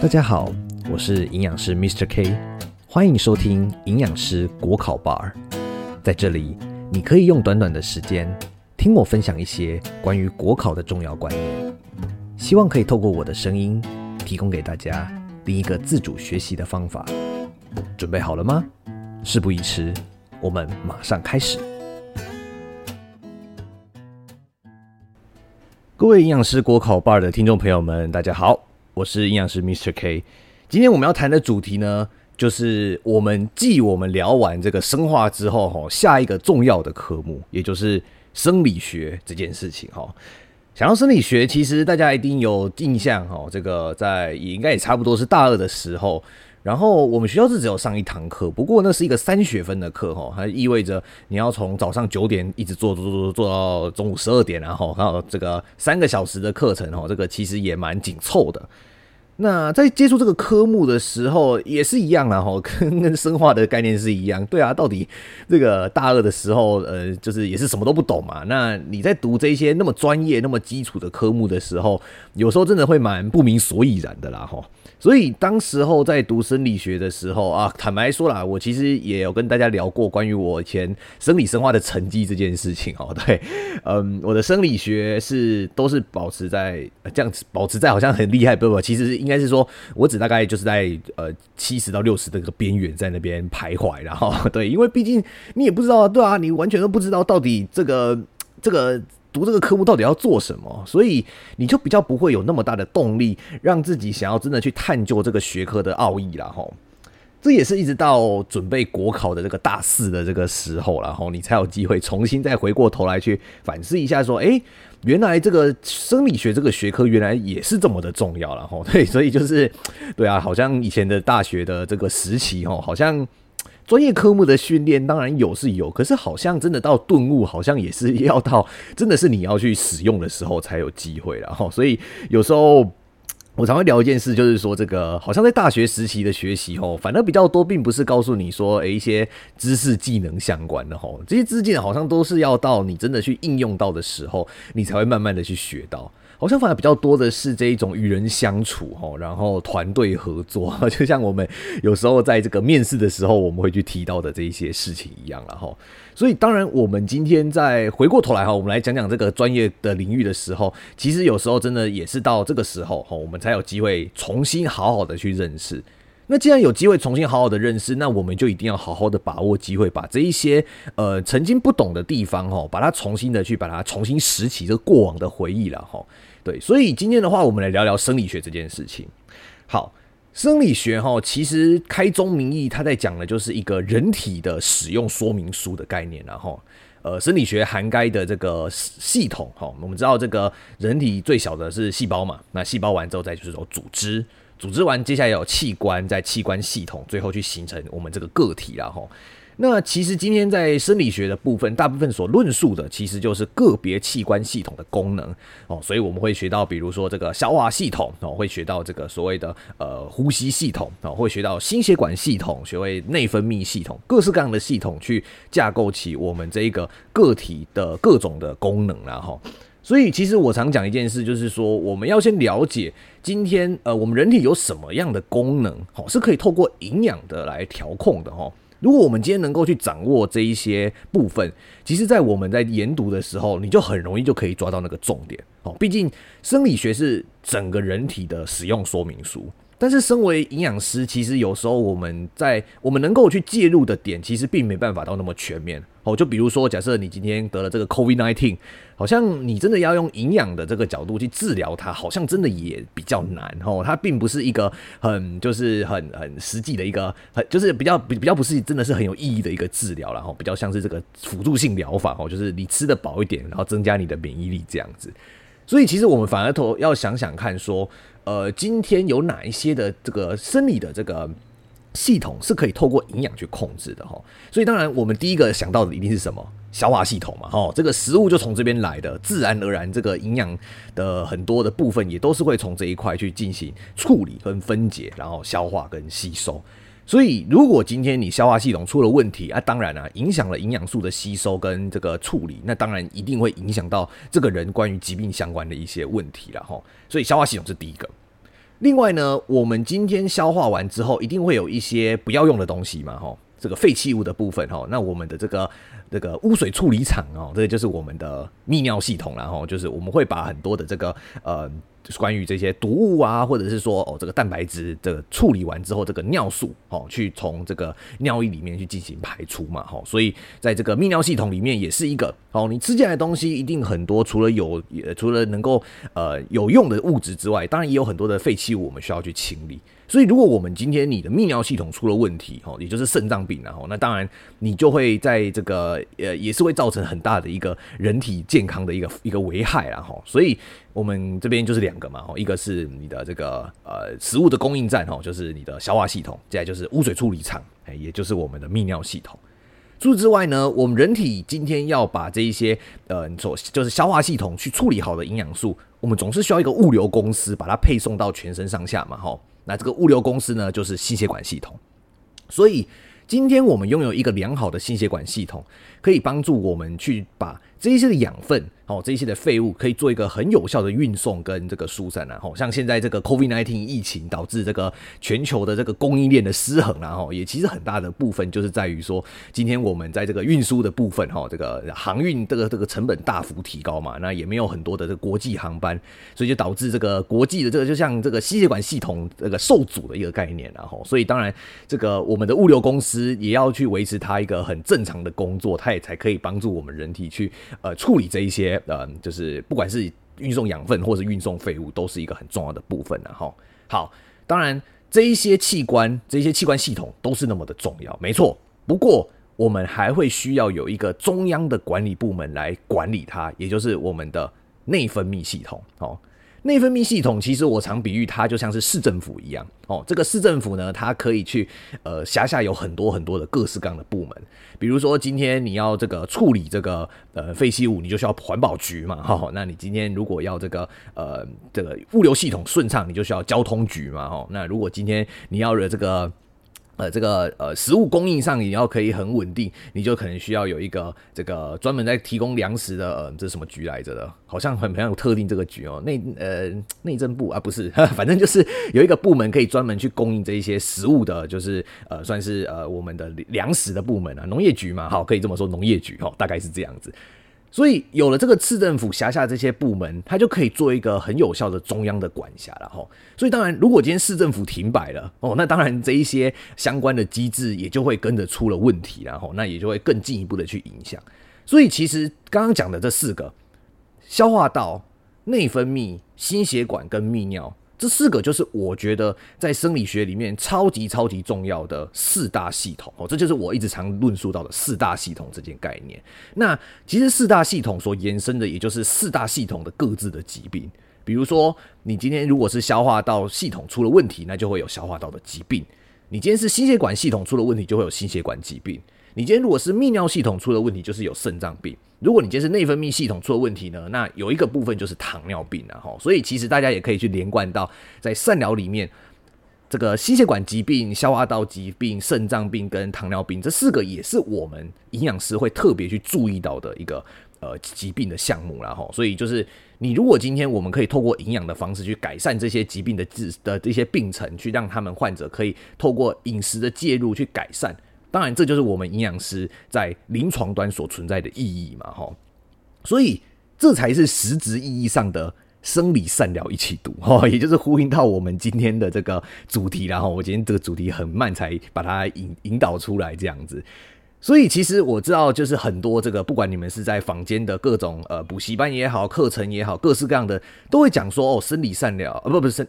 大家好，我是营养师 Mr. K， 欢迎收听营养师国考 Bar。 在这里，你可以用短短的时间听我分享一些关于国考的重要观念，希望可以透过我的声音提供给大家另一个自主学习的方法。准备好了吗？事不宜迟，我们马上开始。各位营养师国考 Bar 的听众朋友们，大家好，我是营养师 Mr. K。 今天我们要谈的主题呢，就是我们聊完这个生化之后，下一个重要的科目，也就是生理学这件事情。想到生理学，其实大家一定有印象，这个在应该也差不多是大二的时候，然后我们学校是只有上一堂课，不过那是一个3学分的课，它意味着你要从早上9点一直做到中午12点，然后这个3个小时的课程，这个其实也蛮紧凑的。那在接触这个科目的时候也是一样啦，跟生化的概念是一样。对啊，到底这个大二的时候就是也是什么都不懂嘛。那你在读这些那么专业那么基础的科目的时候，有时候真的会蛮不明所以然的啦。所以当时候在读生理学的时候啊，坦白说啦，我其实也有跟大家聊过关于我以前生理生化的成绩这件事情。对，我的生理学都是保持在这样子，保持在好像很厉害，不，其实应该是说，我只大概就是在70到60的这个边缘在那边徘徊，然后对，因为毕竟你也不知道，对啊，你完全都不知道到底这个读这个科目到底要做什么，所以你就比较不会有那么大的动力，让自己想要真的去探究这个学科的奥义啦。这也是一直到准备国考的这个大四的这个时候啦，你才有机会重新再回过头来去反思一下说，原来这个生理学这个学科原来也是这么的重要啦。对，所以就是对啊，好像以前的大学的这个时期，好像专业科目的训练当然有是有，可是好像真的到顿悟，好像也是要到真的是你要去使用的时候才有机会啦。所以有时候我常会聊一件事，就是说这个好像在大学时期的学习反正比较多，并不是告诉你说一些知识技能相关的这些知识技能好像都是要到你真的去应用到的时候，你才会慢慢的去学到。好像反而比较多的是这一种与人相处，然后团队合作，就像我们有时候在这个面试的时候我们会去提到的这一些事情一样啦。所以当然我们今天再回过头来，我们来讲讲这个专业的领域的时候，其实有时候真的也是到这个时候我们才有机会重新好好的去认识。那既然有机会重新好好的认识，那我们就一定要好好的把握机会，把这一些曾经不懂的地方把它重新的去把它重新拾起这过往的回忆啦。对，所以今天的话，我们来聊聊生理学这件事情。好，生理学其实开宗明义，它在讲的就是一个人体的使用说明书的概念啦。生理学涵盖的这个系统我们知道这个人体最小的是细胞嘛，那细胞完之后再就是有组织，组织完接下来有器官，在器官系统最后去形成我们这个个体啦。那其实今天在生理学的部分，大部分所论述的其实就是个别器官系统的功能所以我们会学到比如说这个消化系统会学到这个所谓的呼吸系统会学到心血管系统，学会内分泌系统，各式各样的系统去架构起我们这一个个体的各种的功能啦。所以其实我常讲一件事，就是说我们要先了解今天我们人体有什么样的功能是可以透过营养的来调控的如果我们今天能够去掌握这一些部分，其实在我们在研读的时候，你就很容易就可以抓到那个重点。毕竟生理学是整个人体的使用说明书，但是身为营养师，其实有时候我们能够去介入的点，其实并没办法到那么全面。就比如说，假设你今天得了这个 COVID-19， 好像你真的要用营养的这个角度去治疗它，好像真的也比较难它并不是一个很实际的一个，就是比较不是真的是很有意义的一个治疗啦比较像是这个辅助性疗法就是你吃得饱一点，然后增加你的免疫力这样子。所以其实我们反而要想想看说，今天有哪一些的这个生理的这个系统是可以透过营养去控制的所以当然我们第一个想到的一定是什么？消化系统嘛这个食物就从这边来的，自然而然这个营养的很多的部分也都是会从这一块去进行处理跟分解，然后消化跟吸收。所以如果今天你消化系统出了问题当然影响了营养素的吸收跟这个处理，那当然一定会影响到这个人关于疾病相关的一些问题啦所以消化系统是第一个。另外呢，我们今天消化完之后，一定会有一些不要用的东西嘛，这个废弃物的部分哈，那我们的这个污水处理厂哦，这个就是我们的泌尿系统啦哈，就是我们会把很多的这个关于这些毒物啊，或者是说这个蛋白质这个处理完之后，这个尿素去从这个尿液里面去进行排出嘛哈，所以在这个泌尿系统里面也是一个你吃进来的东西一定很多，除了能够有用的物质之外，当然也有很多的废弃物我们需要去清理。所以如果我们今天你的泌尿系统出了问题，也就是肾脏病，那当然你就会在这个也是会造成很大的一个人体健康的一个危害啦。所以我们这边就是两个嘛，一个是你的这个食物的供应站，就是你的消化系统，再来就是污水处理厂，也就是我们的泌尿系统。除此之外呢，我们人体今天要把这一些就是消化系统去处理好的营养素，我们总是需要一个物流公司把它配送到全身上下嘛，那这个物流公司呢，就是心血管系统。所以今天我们拥有一个良好的心血管系统，可以帮助我们去把这一些的养分，这一些的废物可以做一个很有效的运送跟这个疏散啊。像现在这个 COVID-19 疫情导致这个全球的这个供应链的失衡啊，也其实很大的部分就是在于说，今天我们在这个运输的部分，这个航运这个成本大幅提高嘛，那也没有很多的这个国际航班，所以就导致这个国际的这个就像这个心血管系统这个受阻的一个概念啊。所以当然这个我们的物流公司也要去维持它一个很正常的工作，它也才可以帮助我们人体去处理这一些就是不管是运送养分或是运送废物，都是一个很重要的部分啊。好，当然这一些器官系统都是那么的重要，没错。不过我们还会需要有一个中央的管理部门来管理它，也就是我们的内分泌系统。内分泌系统其实我常比喻它就像是市政府一样这个市政府呢，它可以去辖下有很多很多的各式各样的部门，比如说今天你要这个处理这个废弃物，你就需要环保局嘛那你今天如果要这个物流系统顺畅，你就需要交通局嘛那如果今天你要这个食物供应上也要可以很稳定，你就可能需要有一个这个专门在提供粮食的这是什么局来着的？好像很有特定这个局内政部啊，不是，反正就是有一个部门可以专门去供应这一些食物的，就是算是我们的粮食的部门啊，农业局嘛，好，可以这么说，农业局大概是这样子。所以有了这个市政府辖下这些部门，它就可以做一个很有效的中央的管辖了所以当然，如果今天市政府停摆了那当然这一些相关的机制也就会跟着出了问题啦那也就会更进一步的去影响。所以其实刚刚讲的这四个消化道、内分泌、心血管跟泌尿，这四个就是我觉得在生理学里面超级超级重要的四大系统这就是我一直常论述到的四大系统这件概念。那其实四大系统所延伸的，也就是四大系统的各自的疾病。比如说，你今天如果是消化道系统出了问题，那就会有消化道的疾病；你今天是心血管系统出了问题，就会有心血管疾病；你今天如果是泌尿系统出了问题，就是有肾脏病。如果你今天是内分泌系统出了问题呢，那有一个部分就是糖尿病啊，所以其实大家也可以去连贯到在膳疗里面，这个心血管疾病、消化道疾病、肾脏病跟糖尿病，这四个也是我们营养师会特别去注意到的一个疾病的项目啦所以就是你如果今天我们可以透过营养的方式去改善这些疾病的这些病程，去让他们患者可以透过饮食的介入去改善。当然，这就是我们营养师在临床端所存在的意义嘛，所以这才是实质意义上的生理膳疗一起读也就是呼应到我们今天的这个主题啦我今天这个主题很慢才把它引导出来这样子。所以其实我知道，就是很多这个，不管你们是在坊间的各种补习班也好，课程也好，各式各样的，都会讲说生理膳疗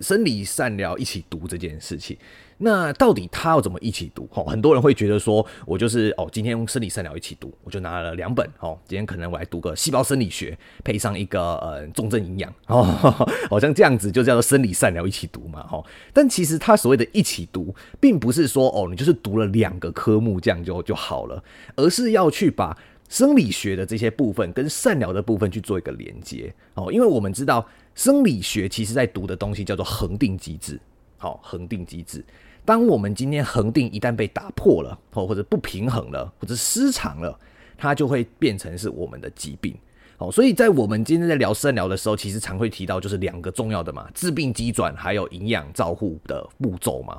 生理膳疗一起读这件事情。那到底他要怎么一起读？很多人会觉得说，我就是今天用生理膳疗一起读，我就拿了2本今天可能我来读个细胞生理学，配上一个重症营养好像这样子就叫做生理膳疗一起读嘛但其实他所谓的一起读，并不是说你就是读了2个科目这样就好了，而是要去把生理学的这些部分跟膳疗的部分去做一个连接因为我们知道生理学其实在读的东西叫做恒定机制恒定机制。当我们今天恒定一旦被打破了，或者不平衡了，或者失常了，它就会变成是我们的疾病。好，所以在我们今天在聊肾疗的时候，其实常会提到就是两个重要的嘛，治病机转还有营养照护的步骤嘛，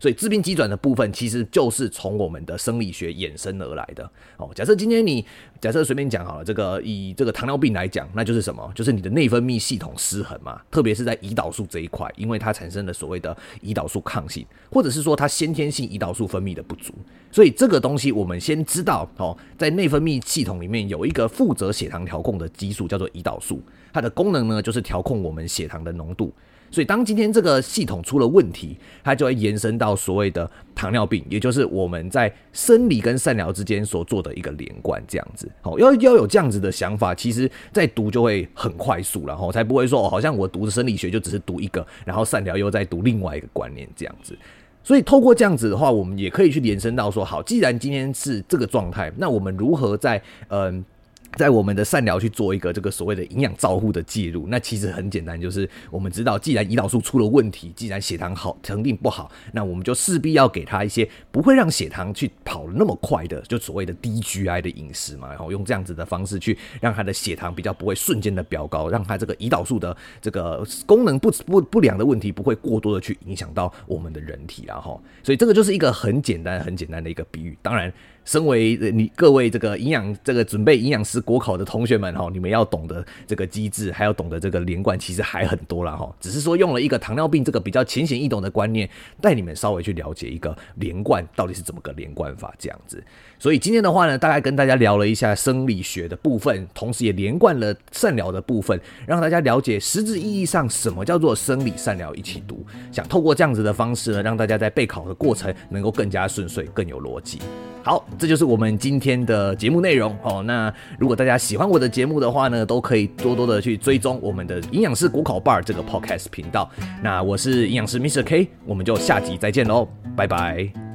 所以治病机转的部分其实就是从我们的生理学衍生而来的。假设今天你假设随便讲好了，这个以这个糖尿病来讲，那就是什么？就是你的内分泌系统失衡嘛，特别是在胰岛素这一块，因为它产生了所谓的胰岛素抗性，或者是说它先天性胰岛素分泌的不足。所以这个东西我们先知道哦，在内分泌系统里面有一个负责血糖调控的激素叫做胰岛素，它的功能呢就是调控我们血糖的浓度。所以当今天这个系统出了问题，它就会延伸到所谓的糖尿病，也就是我们在生理跟膳疗之间所做的一个连贯这样子。好，要有这样子的想法，其实在读就会很快速，然后才不会说好像我读的生理学就只是读一个，然后膳疗又再读另外一个观念这样子。所以透过这样子的话，我们也可以去延伸到说，好，既然今天是这个状态，那我们如何在我们的膳疗去做一个这个所谓的营养照护的介入。那其实很简单，就是我们知道既然胰岛素出了问题，既然血糖恒定不好，那我们就势必要给他一些不会让血糖去跑那么快的，就所谓的低 GI 的饮食嘛，然后用这样子的方式去让他的血糖比较不会瞬间的飙高，让他这个胰岛素的这个功能 不良的问题不会过多的去影响到我们的人体啦。所以这个就是一个很简单的一个比喻。当然身为你各位这个准备营养师国考的同学们，你们要懂得这个机制，还要懂得这个连贯，其实还很多啦，只是说用了一个糖尿病这个比较浅显易懂的观念，带你们稍微去了解一个连贯到底是怎么个连贯法这样子。所以今天的话呢，大概跟大家聊了一下生理学的部分，同时也连贯了膳疗的部分，让大家了解实质意义上什么叫做生理膳疗一起读，想透过这样子的方式呢，让大家在备考的过程能够更加顺遂，更有逻辑。好，这就是我们今天的节目内容哦。那如果大家喜欢我的节目的话呢，都可以多多的去追踪我们的营养师国考 Bar 这个 podcast 频道。那我是营养师 Mr. K， 我们就下集再见喽，拜拜。